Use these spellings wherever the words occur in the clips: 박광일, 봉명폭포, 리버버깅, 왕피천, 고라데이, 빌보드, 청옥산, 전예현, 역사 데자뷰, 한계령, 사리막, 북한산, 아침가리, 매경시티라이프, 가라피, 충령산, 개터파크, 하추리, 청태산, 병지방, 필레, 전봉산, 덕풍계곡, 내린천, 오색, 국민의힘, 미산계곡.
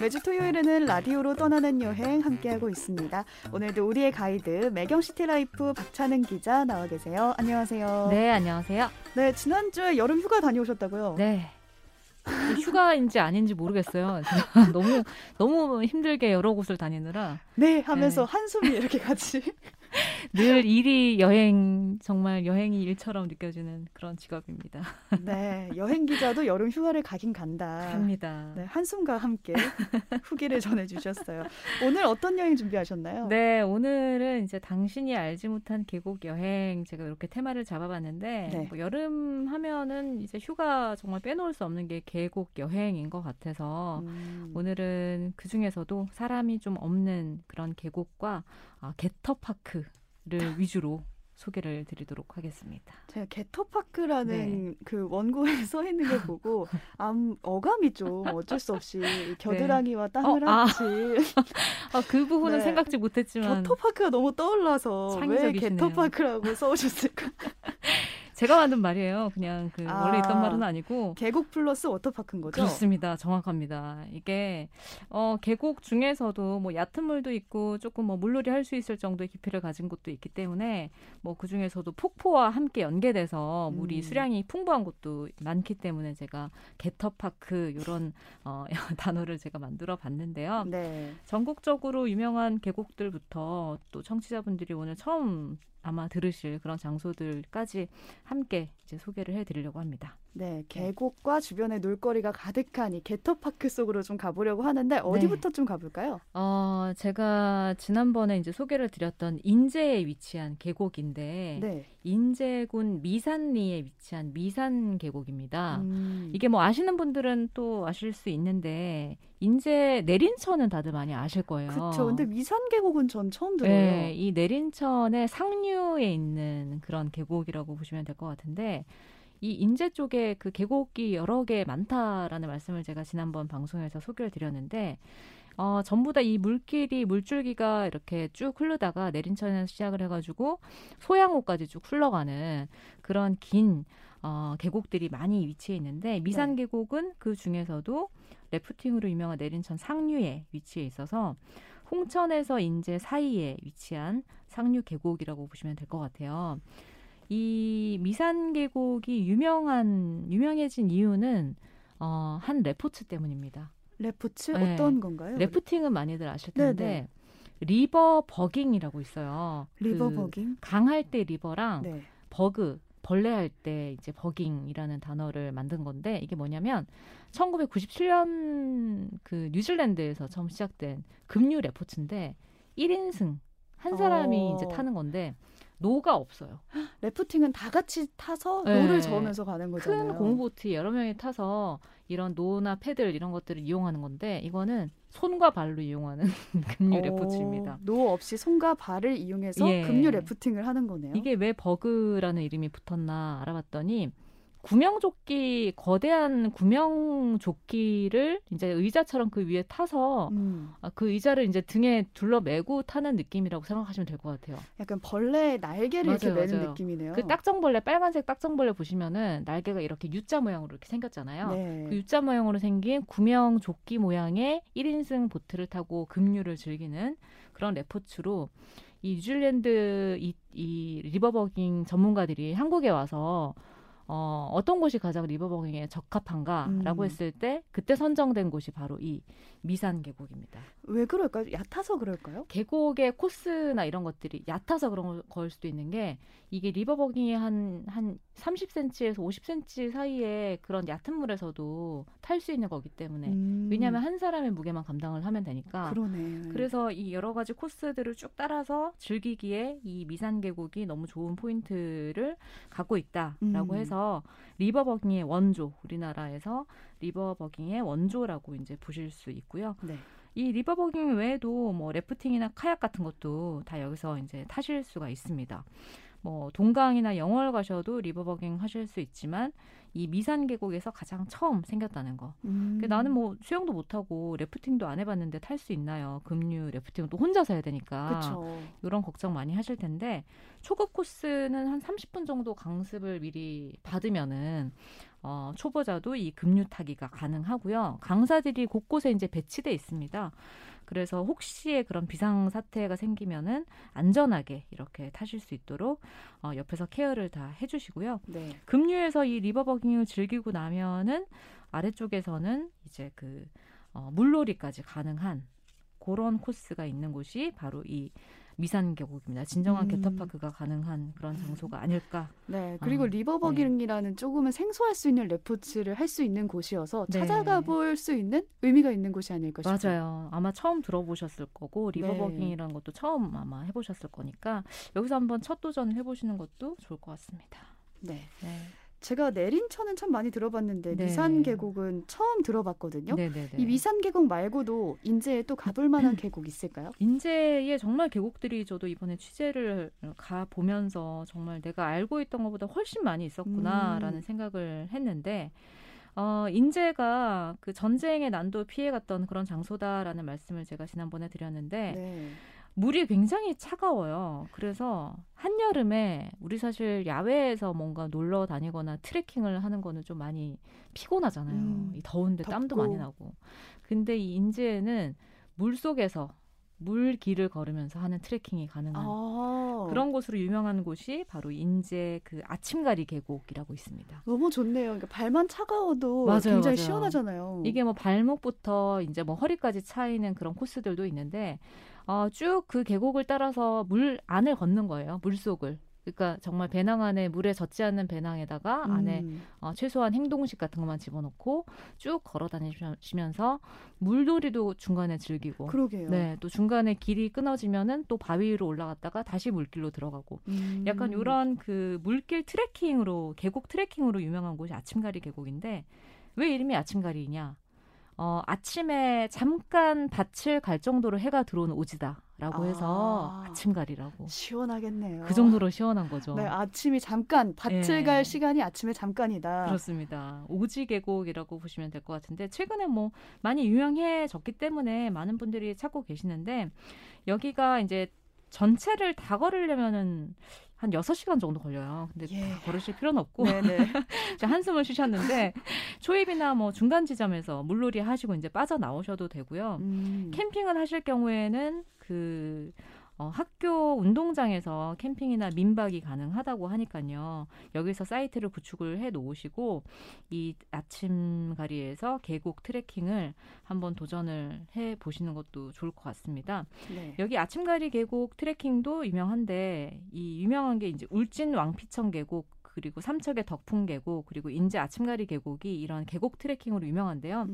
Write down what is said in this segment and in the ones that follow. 매주 토요일에는 라디오로 떠나는 여행 함께하고 있습니다. 오늘도 우리의 가이드 매경시티라이프 박찬은 기자 나와 계세요. 안녕하세요. 네, 안녕하세요. 네, 지난주에 여름 휴가 다녀오셨다고요? 네. 휴가인지 아닌지 모르겠어요. 너무 힘들게 여러 곳을 다니느라. 네, 하면서 네. 한숨이 이렇게 같이. 늘 일이 여행, 정말 여행이 일처럼 느껴지는 그런 직업입니다. 네, 여행 기자도 여름 휴가를 가긴 간다. 갑니다. 네, 한숨과 함께 후기를 전해주셨어요. 오늘 어떤 여행 준비하셨나요? 네, 오늘은 이제 당신이 알지 못한 계곡 여행 제가 이렇게 테마를 잡아봤는데 네. 뭐 여름 하면은 이제 휴가 정말 빼놓을 수 없는 게 계곡 여행인 것 같아서 오늘은 그 중에서도 사람이 좀 없는 그런 계곡과 개터파크 를 위주로 소개를 드리도록 하겠습니다. 제가 개터파크라는 네. 그 원고에 써 있는 걸 보고 어감이 좀 어쩔 수 없이 겨드랑이와 땅을 합친 그 부분은 네. 생각지 못했지만 개터파크가 너무 떠올라서 창의적이시네요. 왜 개터파크라고 써오셨을까? 제가 만든 말이에요. 그냥 원래 있던 말은 아니고. 계곡 플러스 워터파크인 거죠? 그렇습니다. 정확합니다. 이게 계곡 중에서도 뭐 얕은 물도 있고 조금 뭐 물놀이 할 수 있을 정도의 깊이를 가진 곳도 있기 때문에 뭐 그중에서도 폭포와 함께 연계돼서 물이 수량이 풍부한 곳도 많기 때문에 제가 개터파크 이런 단어를 제가 만들어 봤는데요. 네. 전국적으로 유명한 계곡들부터 또 청취자분들이 오늘 처음 아마 들으실 그런 장소들까지 함께 이제 소개를 해드리려고 합니다. 네, 계곡과 주변에 놀거리가 가득한 이 개터파크 속으로 좀 가보려고 하는데 어디부터 네. 좀 가볼까요? 제가 지난번에 이제 소개를 드렸던 인제에 위치한 계곡인데 네. 인제군 미산리에 위치한 미산계곡입니다. 이게 뭐 아시는 분들은 또 아실 수 있는데 인제 내린천은 다들 많이 아실 거예요. 그렇죠. 근데 미산계곡은 전 처음 들어요. 네, 이 내린천의 상류에 있는 그런 계곡이라고 보시면 될 것 같은데 이 인제 쪽에 그 계곡이 여러 개 많다라는 말씀을 제가 지난번 방송에서 소개를 드렸는데 전부 다 이 물줄기가 이렇게 쭉 흐르다가 내린천에서 시작을 해가지고 소양호까지 쭉 흘러가는 그런 긴 계곡들이 많이 위치해 있는데 미산계곡은 그 중에서도 래프팅으로 유명한 내린천 상류에 위치해 있어서 홍천에서 인제 사이에 위치한 상류 계곡이라고 보시면 될 것 같아요. 이 미산계곡이 유명해진 이유는 한 레포츠 때문입니다. 레포츠? 네. 어떤 건가요? 래프팅은 많이들 아실 텐데 네네. 리버버깅이라고 있어요. 리버버깅? 그 강할 때 리버랑 네. 벌레 할 때 이제 버깅이라는 단어를 만든 건데 이게 뭐냐면 1997년 그 뉴질랜드에서 처음 시작된 급류 레포츠인데 1인승 한 사람이 이제 타는 건데 노가 없어요. 래프팅은 다 같이 타서 네. 노를 저으면서 가는 거잖아요. 큰 공보트 여러 명이 타서 이런 노나 패들 이런 것들을 이용하는 건데 이거는 손과 발로 이용하는 급류 래프트입니다. 노 없이 손과 발을 이용해서 예. 급류 래프팅을 하는 거네요. 이게 왜 버그라는 이름이 붙었나 알아봤더니 거대한 구명조끼를 이제 의자처럼 그 위에 타서 그 의자를 이제 등에 둘러매고 타는 느낌이라고 생각하시면 될 것 같아요. 약간 벌레의 날개를 맞아요, 이렇게 매는 맞아요. 느낌이네요. 그 빨간색 딱정벌레 보시면은 날개가 이렇게 U자 모양으로 이렇게 생겼잖아요. 네. 그 U자 모양으로 생긴 구명조끼 모양의 1인승 보트를 타고 급류를 즐기는 그런 레포츠로 이 뉴질랜드 이 리버버깅 전문가들이 한국에 와서 어떤 곳이 가장 리버버깅에 적합한가라고 했을 때 그때 선정된 곳이 바로 이 미산 계곡입니다. 왜 그럴까요? 얕아서 그럴까요? 계곡의 코스나 이런 것들이 얕아서 그런 걸 수도 있는 게 이게 리버버깅이 한 30cm에서 50cm 사이에 그런 얕은 물에서도 탈 수 있는 거기 때문에 왜냐하면 한 사람의 무게만 감당을 하면 되니까 그러네. 그래서 이 여러 가지 코스들을 쭉 따라서 즐기기에 이 미산 계곡이 너무 좋은 포인트를 갖고 있다라고 해서 리버버깅의 원조, 우리나라에서 리버버깅의 원조라고 이제 보실 수 있고요. 네. 이 리버버깅 외에도 뭐 래프팅이나 카약 같은 것도 다 여기서 이제 타실 수가 있습니다. 뭐 동강이나 영월 가셔도 리버버깅 하실 수 있지만 이 미산 계곡에서 가장 처음 생겼다는 거. 나는 뭐 수영도 못하고 래프팅도 안 해봤는데 탈 수 있나요? 급류 래프팅은 또 혼자서 해야 되니까. 그쵸. 이런 걱정 많이 하실 텐데 초급 코스는 한 30분 정도 강습을 미리 받으면은 초보자도 이 급류 타기가 가능하고요. 강사들이 곳곳에 이제 배치돼 있습니다. 그래서 혹시에 그런 비상 사태가 생기면은 안전하게 이렇게 타실 수 있도록 옆에서 케어를 다 해주시고요. 네. 급류에서 이 리버버깅을 즐기고 나면은 아래쪽에서는 이제 그 물놀이까지 가능한 그런 코스가 있는 곳이 바로 이 미산계곡입니다. 진정한 개터파크가 가능한 그런 장소가 아닐까. 네, 그리고 리버버깅이라는 조금은 생소할 수 있는 레포츠를 할 수 있는 곳이어서 찾아가 볼 수 있는 의미가 있는 곳이 아닐까 싶어요. 맞아요. 아마 처음 들어보셨을 거고 리버버깅이라는 것도 처음 아마 해보셨을 거니까 여기서 한번 첫 도전을 해보시는 것도 좋을 것 같습니다. 네. 네. 제가 내린천은 참 많이 들어봤는데 미산계곡은 처음 들어봤거든요. 네네네. 이 미산계곡 말고도 인제에 또 가볼 만한 계곡 있을까요? 인제에 정말 계곡들이 저도 이번에 취재를 가보면서 정말 내가 알고 있던 것보다 훨씬 많이 있었구나라는 생각을 했는데 인제가 그 전쟁의 난도 피해갔던 그런 장소다라는 말씀을 제가 지난번에 드렸는데 물이 굉장히 차가워요. 그래서 한여름에 우리 사실 야외에서 뭔가 놀러 다니거나 트레킹을 하는 거는 좀 많이 피곤하잖아요. 이 더운데 덥고. 땀도 많이 나고. 근데 이 인제에는 물속에서 물길을 걸으면서 하는 트레킹이 가능한 그런 곳으로 유명한 곳이 바로 인제 그 아침가리 계곡이라고 있습니다. 너무 좋네요. 그러니까 발만 차가워도 굉장히 시원하잖아요. 이게 뭐 발목부터 이제 뭐 허리까지 차이는 그런 코스들도 있는데 쭉 그 계곡을 따라서 물 안을 걷는 거예요. 물속을. 그러니까 정말 배낭 안에 물에 젖지 않는 배낭에다가 안에 최소한 행동식 같은 것만 집어넣고 쭉 걸어 다니시면서 물놀이도 중간에 즐기고 그러게요. 네, 또 중간에 길이 끊어지면은 또 바위 위로 올라갔다가 다시 물길로 들어가고 약간 이런 그 물길 트레킹으로 계곡 트레킹으로 유명한 곳이 아침가리 계곡인데 왜 이름이 아침가리냐? 아침에 잠깐 밭을 갈 정도로 해가 들어오는 오지다. 라고 해서 아침가리라고. 시원하겠네요. 그 정도로 시원한 거죠. 네, 아침이 잠깐, 밭을 갈 시간이 아침에 잠깐이다. 그렇습니다. 오지 계곡이라고 보시면 될 것 같은데 최근에 뭐 많이 유명해졌기 때문에 많은 분들이 찾고 계시는데 여기가 이제 전체를 다 걸으려면은 한 6시간 정도 걸려요. 근데 다 걸으실 필요는 없고 한숨을 쉬셨는데 초입이나 뭐 중간 지점에서 물놀이 하시고 이제 빠져나오셔도 되고요. 캠핑을 하실 경우에는 그 학교 운동장에서 캠핑이나 민박이 가능하다고 하니까요. 여기서 사이트를 구축을 해놓으시고 이 아침가리에서 계곡 트레킹을 한번 도전을 해보시는 것도 좋을 것 같습니다. 네. 여기 아침가리 계곡 트레킹도 유명한데 이 유명한 게 이제 울진 왕피천 계곡 그리고 삼척의 덕풍계곡 그리고 인제 아침가리 계곡이 이런 계곡 트레킹으로 유명한데요.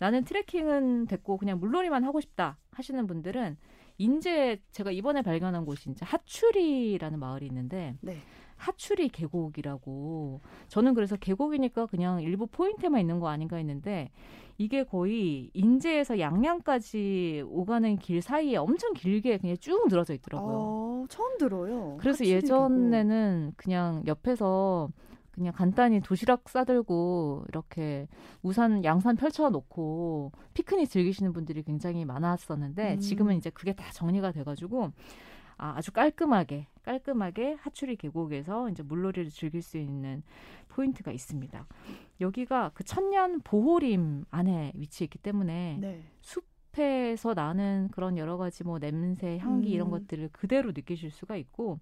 나는 트레킹은 됐고 그냥 물놀이만 하고 싶다 하시는 분들은 인제 제가 이번에 발견한 곳이 이제 하추리라는 마을이 있는데 하추리 계곡이라고 저는 그래서 계곡이니까 그냥 일부 포인트만 있는 거 아닌가 했는데 이게 거의 인제에서 양양까지 오가는 길 사이에 엄청 길게 그냥 쭉 늘어져 있더라고요. 처음 들어요. 그래서 예전에는 계곡. 그냥 옆에서 그냥 간단히 도시락 싸들고 이렇게 우산 양산 펼쳐놓고 피크닉 즐기시는 분들이 굉장히 많았었는데 지금은 이제 그게 다 정리가 돼가지고 아주 깔끔하게 하추리 계곡에서 이제 물놀이를 즐길 수 있는 포인트가 있습니다. 여기가 그 천년 보호림 안에 위치했기 때문에 숲에서 나는 그런 여러 가지 뭐 냄새, 향기 이런 것들을 그대로 느끼실 수가 있고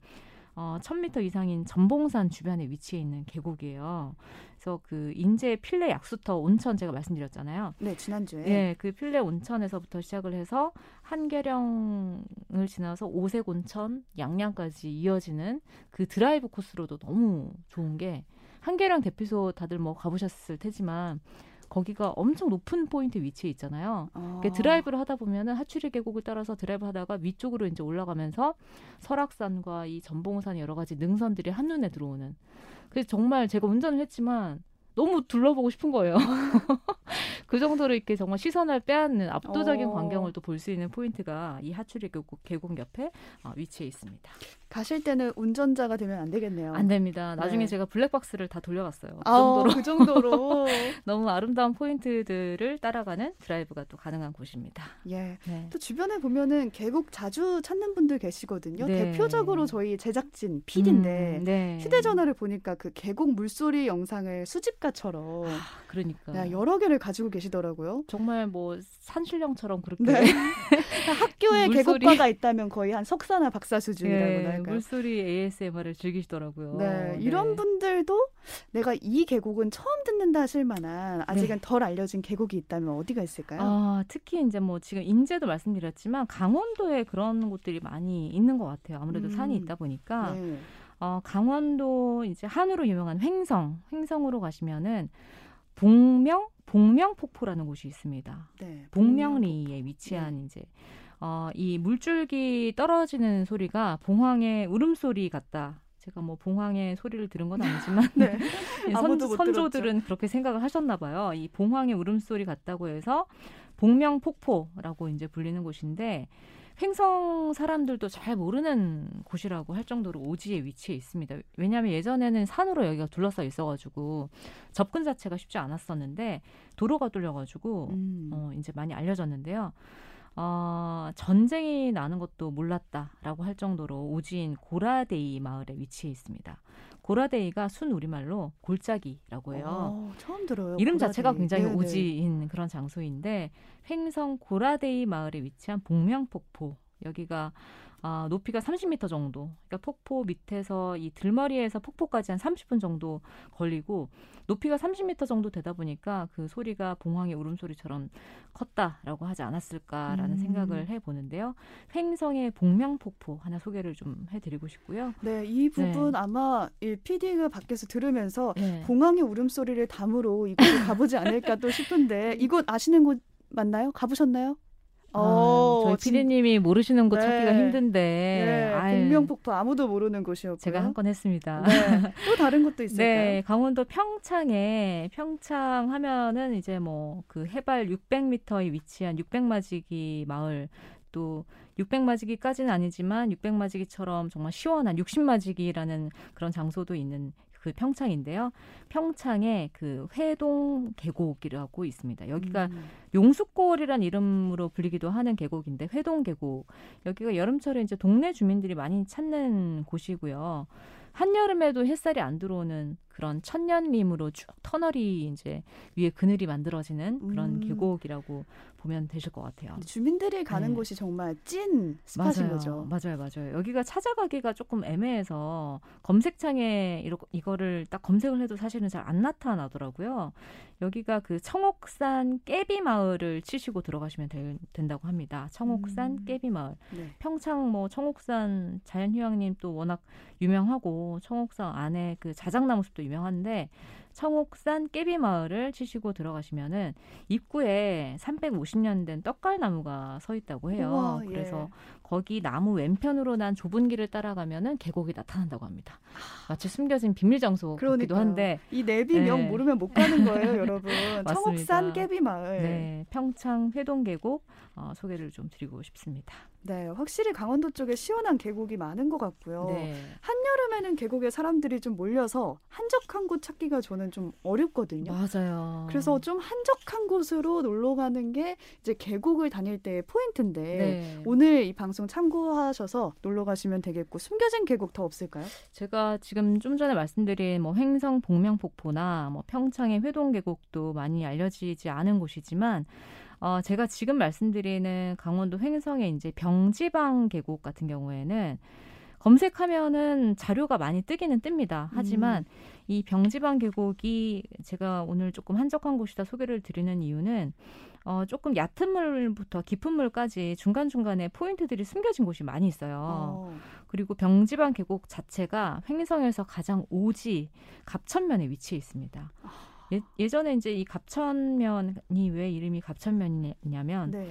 1000m 이상인 전봉산 주변에 위치해 있는 계곡이에요. 그래서 그 인제 필레 약수터 온천 제가 말씀드렸잖아요. 네, 지난주에. 네, 그 필레 온천에서부터 시작을 해서 한계령을 지나서 오색 온천, 양양까지 이어지는 그 드라이브 코스로도 너무 좋은 게 한계령 대피소 다들 뭐 가보셨을 테지만 거기가 엄청 높은 포인트 위치에 있잖아요. 드라이브를 하다 보면은 하추리 계곡을 따라서 드라이브하다가 위쪽으로 이제 올라가면서 설악산과 이 전봉산 여러 가지 능선들이 한눈에 들어오는. 그래서 정말 제가 운전을 했지만 너무 둘러보고 싶은 거예요. 그 정도로 이렇게 정말 시선을 빼앗는 압도적인 광경을 또 볼 수 있는 포인트가 이 하추리 계곡 옆에 위치해 있습니다. 가실 때는 운전자가 되면 안 되겠네요. 안 됩니다. 나중에 제가 블랙박스를 다 돌려봤어요. 그 정도로. 너무 아름다운 포인트들을 따라가는 드라이브가 또 가능한 곳입니다. 예. 네. 또 주변에 보면은 계곡 자주 찾는 분들 계시거든요. 대표적으로 저희 제작진 PD인데 휴대전화를 보니까 그 계곡 물소리 영상을 수집까지 시집가처럼 그러니까 여러 개를 가지고 계시더라고요. 정말 뭐 산신령처럼 그렇게 네. 학교에 물소리. 계곡가가 있다면 거의 한 석사나 박사 수준이라고 네, 할까요? 물소리 ASMR을 즐기시더라고요. 네, 이런 네. 분들도 내가 이 계곡은 처음 듣는다 하실 만한 아직은 네. 덜 알려진 계곡이 있다면 어디가 있을까요? 아, 특히 이제 뭐 지금 인제도 말씀드렸지만 강원도에 그런 곳들이 많이 있는 것 같아요. 아무래도 산이 있다 보니까. 네. 강원도 이제 한우로 유명한 횡성으로 가시면은 봉명폭포라는 곳이 있습니다. 네, 봉명리에 위치한 네. 이제 이 물줄기 떨어지는 소리가 봉황의 울음소리 같다. 제가 뭐 봉황의 소리를 들은 건 아니지만 네. 선조들은 그렇게 생각을 하셨나 봐요. 이 봉황의 울음소리 같다고 해서 봉명폭포라고 이제 불리는 곳인데 횡성 사람들도 잘 모르는 곳이라고 할 정도로 오지에 위치해 있습니다. 왜냐하면 예전에는 산으로 여기가 둘러싸여 있어가지고 접근 자체가 쉽지 않았었는데 도로가 뚫려가지고 이제 많이 알려졌는데요. 전쟁이 나는 것도 몰랐다라고 할 정도로 오지인 고라데이 마을에 위치해 있습니다. 고라데이가 순 우리말로 골짜기라고 해요. 오, 처음 들어요. 이름 고라데이. 자체가 굉장히 네네. 오지인 그런 장소인데 횡성 고라데이 마을에 위치한 봉명폭포. 여기가 높이가 30m 정도. 그러니까 폭포 밑에서 이 들머리에서 폭포까지 한 30분 정도 걸리고 높이가 30m 정도 되다 보니까 그 소리가 봉황의 울음소리처럼 컸다라고 하지 않았을까라는 생각을 해보는데요. 횡성의 봉명폭포 하나 소개를 좀 해드리고 싶고요. 네, 이 부분 네. 아마 PD가 밖에서 들으면서 네. 봉황의 울음소리를 담으로 이곳을 가보지 않을까 또 싶은데 이곳 아시는 곳 맞나요? 가보셨나요? 저희 피디님이 모르시는 곳 네. 찾기가 힘든데 네. 봉명폭포 아무도 모르는 곳이었고요. 제가 한 건 했습니다. 네. 또 다른 곳도 있을까요? 네, 강원도 평창 하면은 이제 뭐 그 해발 600m에 위치한 600마지기 마을 또 600마지기까지는 아니지만 600마지기처럼 정말 시원한 60마지기라는 그런 장소도 있는. 그 평창인데요. 평창의 그 회동계곡이라고 있습니다. 여기가 용숫골이란 이름으로 불리기도 하는 계곡인데 회동계곡. 여기가 여름철에 이제 동네 주민들이 많이 찾는 곳이고요. 한여름에도 햇살이 안 들어오는 그런 천년림으로 쭉 터널이 이제 위에 그늘이 만들어지는 그런 계곡이라고 보면 되실 것 같아요. 주민들이 가는 네. 곳이 정말 찐 스팟인 맞아요. 거죠. 맞아요. 여기가 찾아가기가 조금 애매해서 검색창에 이거를 딱 검색을 해도 사실은 잘 안 나타나더라고요. 여기가 그 청옥산 깨비마을을 치시고 들어가시면 된다고 합니다. 청옥산 깨비마을. 네. 평창 뭐 청옥산 자연휴양림 또 워낙 유명하고 청옥산 안에 그 자작나무 숲도 유명한데 청옥산 깨비마을을 치시고 들어가시면은 입구에 350년 된 떡갈나무가 서 있다고 해요. 우와, 그래서 예. 거기 나무 왼편으로 난 좁은 길을 따라가면은 계곡이 나타난다고 합니다. 마치 숨겨진 비밀 장소 같기도 한데 이 내비명 네. 모르면 못 가는 거예요, 여러분. 청옥산 깨비마을. 네, 평창 회동계곡 소개를 좀 드리고 싶습니다. 네, 확실히 강원도 쪽에 시원한 계곡이 많은 것 같고요. 네. 한여름에는 계곡에 사람들이 좀 몰려서 한적한 곳 찾기가 저는 좀 어렵거든요. 맞아요. 그래서 좀 한적한 곳으로 놀러 가는 게 이제 계곡을 다닐 때의 포인트인데 네. 오늘 이 방송 참고하셔서 놀러 가시면 되겠고 숨겨진 계곡 더 없을까요? 제가 지금 좀 전에 말씀드린 뭐 횡성 봉명폭포나 뭐 평창의 회동계곡도 많이 알려지지 않은 곳이지만 제가 지금 말씀드리는 강원도 횡성의 이제 병지방 계곡 같은 경우에는 검색하면은 자료가 많이 뜨기는 뜹니다. 하지만 이 병지방 계곡이 제가 오늘 조금 한적한 곳이다 소개를 드리는 이유는 조금 얕은 물부터 깊은 물까지 중간중간에 포인트들이 숨겨진 곳이 많이 있어요. 그리고 병지방 계곡 자체가 횡성에서 가장 오지 갑천면에 위치해 있습니다. 예전에 이제 이 갑천면이 왜 이름이 갑천면이냐면 네.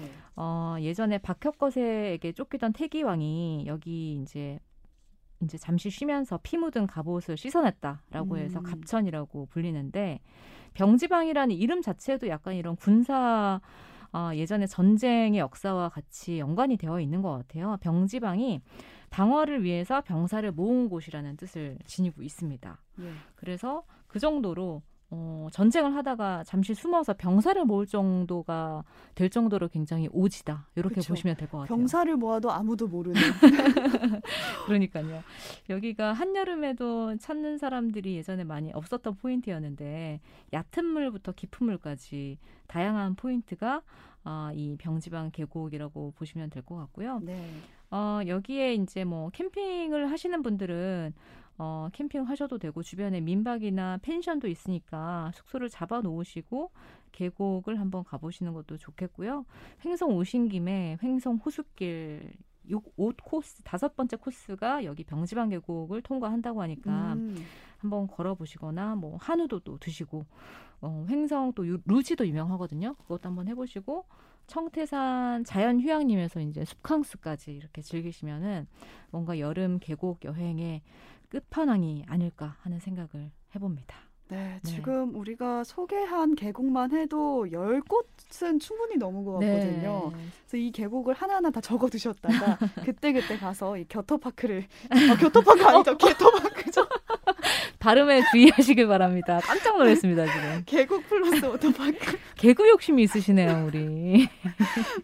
예전에 박혁거세에게 쫓기던 태기왕이 여기 이제 잠시 쉬면서 피 묻은 갑옷을 씻어냈다라고 해서 갑천이라고 불리는데 병지방이라는 이름 자체도 약간 이런 군사 예전에 전쟁의 역사와 같이 연관이 되어 있는 것 같아요. 병지방이 방어를 위해서 병사를 모은 곳이라는 뜻을 지니고 있습니다. 예. 그래서 그 정도로 전쟁을 하다가 잠시 숨어서 병사를 모을 정도가 될 정도로 굉장히 오지다. 이렇게 그쵸. 보시면 될 것 같아요. 병사를 모아도 아무도 모르는. 그러니까요. 여기가 한여름에도 찾는 사람들이 예전에 많이 없었던 포인트였는데 얕은 물부터 깊은 물까지 다양한 포인트가 이 병지방 계곡이라고 보시면 될 것 같고요. 네. 여기에 이제 뭐 캠핑을 하시는 분들은 캠핑하셔도 되고 주변에 민박이나 펜션도 있으니까 숙소를 잡아놓으시고 계곡을 한번 가보시는 것도 좋겠고요. 횡성 오신 김에 횡성 호수길 5코스, 5번째 코스가 여기 병지방 계곡을 통과한다고 하니까 한번 걸어보시거나 뭐 한우도 또 드시고 횡성 또 루지도 유명하거든요. 그것도 한번 해보시고 청태산 자연휴양림에서 이제 숲캉스까지 이렇게 즐기시면은 뭔가 여름 계곡 여행의 끝판왕이 아닐까 하는 생각을 해봅니다. 네, 지금 네. 우리가 소개한 계곡만 해도 10곳은 충분히 넘은 것 같거든요. 네. 그래서 이 계곡을 하나하나 다 적어두셨다가 그때 가서 이 겨터파크를 겨터파크 아니죠? 개터파크죠? 발음에 주의하시길 바랍니다. 깜짝 놀랐습니다, 지금. 계곡 플러스 워터파크. 개구 욕심이 있으시네요, 우리.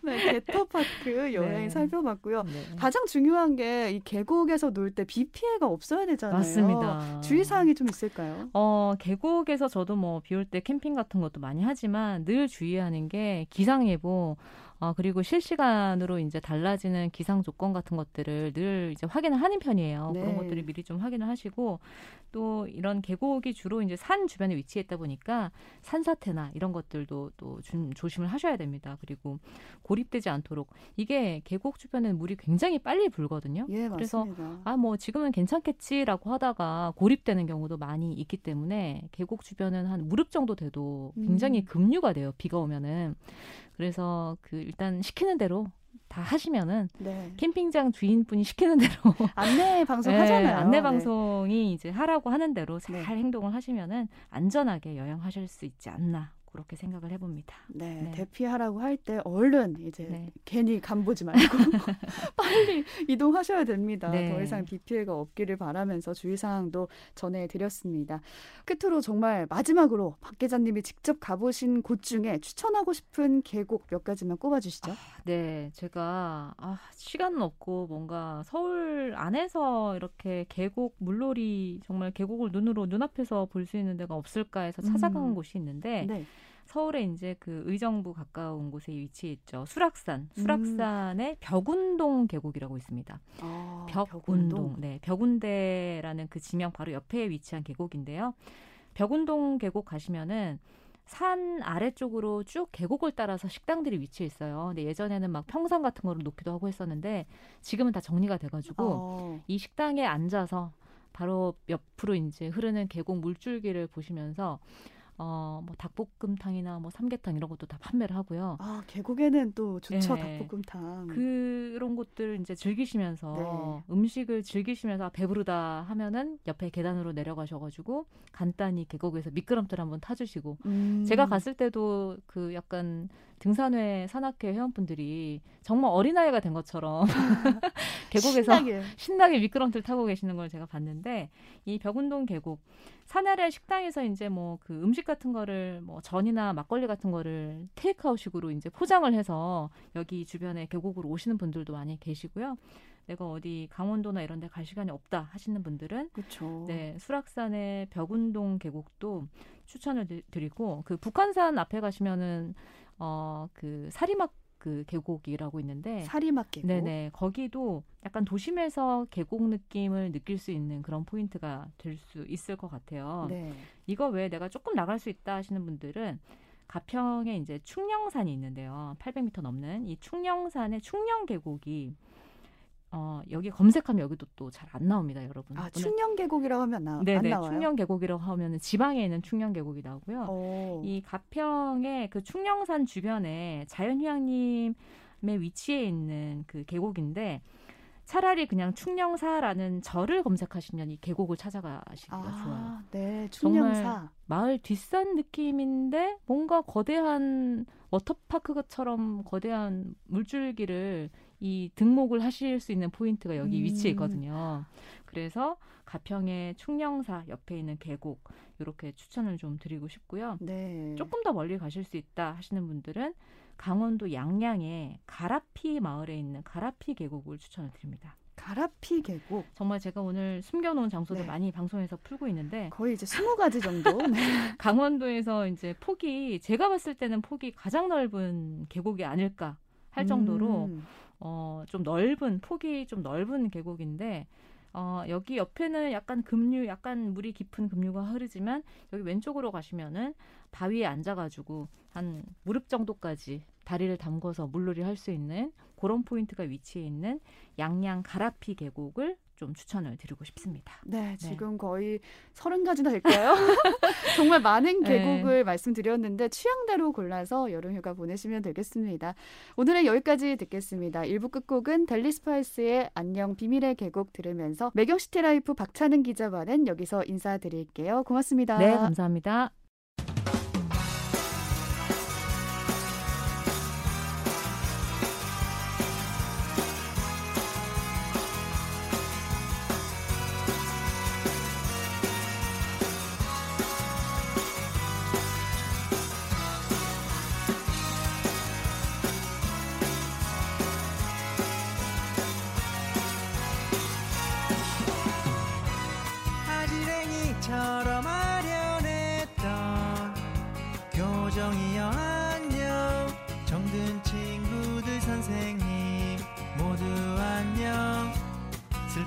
네, 개터파크 여행 네. 살펴봤고요. 네. 가장 중요한 게 이 계곡에서 놀 때 비 피해가 없어야 되잖아요. 맞습니다. 주의사항이 좀 있을까요? 계곡에서 저도 뭐 비 올 때 캠핑 같은 것도 많이 하지만 늘 주의하는 게 기상예보, 그리고 실시간으로 이제 달라지는 기상 조건 같은 것들을 늘 이제 확인을 하는 편이에요. 네. 그런 것들을 미리 좀 확인을 하시고 또 이런 계곡이 주로 이제 산 주변에 위치해 있다 보니까 산사태나 이런 것들도 또 좀 조심을 하셔야 됩니다. 그리고 고립되지 않도록 이게 계곡 주변에는 물이 굉장히 빨리 불거든요. 예, 맞습니다. 그래서 뭐 지금은 괜찮겠지라고 하다가 고립되는 경우도 많이 있기 때문에 계곡 주변은 한 무릎 정도 돼도 굉장히 급류가 돼요. 비가 오면은. 그래서 일단 시키는 대로 다 하시면은 네. 캠핑장 주인분이 시키는 대로 안내 방송 하잖아요. 네, 안내 방송이 네. 이제 하라고 하는 대로 잘 네. 행동을 하시면은 안전하게 여행하실 수 있지 않나 그렇게 생각을 해봅니다. 네, 네. 대피하라고 할 때 얼른 이제 네. 괜히 간보지 말고 빨리 이동하셔야 됩니다. 네. 더 이상 비 피해가 없기를 바라면서 주의사항도 전해드렸습니다. 끝으로 정말 마지막으로 박 기자님이 직접 가보신 곳 중에 추천하고 싶은 계곡 몇 가지만 꼽아주시죠. 네, 제가 시간은 없고 뭔가 서울 안에서 이렇게 계곡 물놀이 정말 계곡을 눈앞에서 볼 수 있는 데가 없을까 해서 찾아간 곳이 있는데 네. 서울에 이제 그 의정부 가까운 곳에 위치해 있죠. 수락산의 벽운동 계곡이라고 있습니다. 벽운동. 네, 벽운대라는 그 지명 바로 옆에 위치한 계곡인데요. 벽운동 계곡 가시면은 산 아래쪽으로 쭉 계곡을 따라서 식당들이 위치해 있어요. 근데 예전에는 막 평상 같은 거를 놓기도 하고 했었는데 지금은 다 정리가 돼가지고 이 식당에 앉아서 바로 옆으로 이제 흐르는 계곡 물줄기를 보시면서 뭐 닭볶음탕이나 뭐 삼계탕 이런 것도 다 판매를 하고요. 계곡에는 또 좋죠. 네. 닭볶음탕. 그런 곳들 이제 즐기시면서 네. 음식을 즐기시면서 배부르다 하면은 옆에 계단으로 내려가셔가지고 간단히 계곡에서 미끄럼틀 한번 타주시고 제가 갔을 때도 그 약간 등산회 산악회 회원분들이 정말 어린아이가 된 것처럼 계곡에서 신나게 미끄럼틀 타고 계시는 걸 제가 봤는데 이 벽운동 계곡 산 아래 식당에서 이제 뭐 그 음식 같은 거를 뭐 전이나 막걸리 같은 거를 테이크아웃식으로 이제 포장을 해서 여기 주변에 계곡으로 오시는 분들도 많이 계시고요. 내가 어디 강원도나 이런 데 갈 시간이 없다 하시는 분들은 그쵸. 네, 수락산의 벽운동 계곡도 추천을 드리고 그 북한산 앞에 가시면은 그 사리막 그 계곡이라고 있는데 사리막 계곡? 네네. 거기도 약간 도심에서 계곡 느낌을 느낄 수 있는 그런 포인트가 될 수 있을 것 같아요. 네. 이거 외에 내가 조금 나갈 수 있다 하시는 분들은 가평에 이제 충령산이 있는데요. 800m 넘는 이 충령산의 충령 계곡이 여기 검색하면 여기도 또 잘 안 나옵니다, 여러분. 충령계곡이라고 하면 안 나와요? 충령계곡이라고 하면 지방에 있는 충령계곡이 나오고요. 이 가평의 그 충령산 주변에 자연휴양림에 위치해 있는 그 계곡인데 차라리 그냥 충령사라는 절을 검색하시면 이 계곡을 찾아가시기가 좋아요. 네, 충령사. 정말 마을 뒷산 느낌인데 뭔가 거대한 워터파크처럼 거대한 물줄기를 이 등목을 하실 수 있는 포인트가 여기 위치에 있거든요. 그래서 가평의 충령사 옆에 있는 계곡 이렇게 추천을 좀 드리고 싶고요. 네. 조금 더 멀리 가실 수 있다 하시는 분들은 강원도 양양의 가라피 마을에 있는 가라피 계곡을 추천을 드립니다. 가라피 계곡. 정말 제가 오늘 숨겨놓은 장소도 네. 많이 방송에서 풀고 있는데 거의 이제 20가지 정도. 강원도에서 이제 폭이 제가 봤을 때는 폭이 가장 넓은 계곡이 아닐까 할 정도로 좀 넓은 폭이 좀 넓은 계곡인데 여기 옆에는 약간 급류, 약간 물이 깊은 급류가 흐르지만 여기 왼쪽으로 가시면은 바위에 앉아가지고 한 무릎 정도까지 다리를 담궈서 물놀이 할 수 있는 그런 포인트가 위치해 있는 양양 가라피 계곡을 좀 추천을 드리고 싶습니다. 네, 지금 네. 거의 30가지나 될까요? 정말 많은 계곡을 네. 말씀드렸는데 취향대로 골라서 여름휴가 보내시면 되겠습니다. 오늘은 여기까지 듣겠습니다. 1부 끝곡은 델리스파이스의 안녕 비밀의 계곡 들으면서 매경시티라이프 박찬은 기자와는 여기서 인사드릴게요. 고맙습니다. 네, 감사합니다.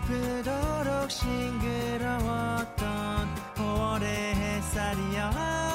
슬프도록 싱그러웠던 5월의 햇살이여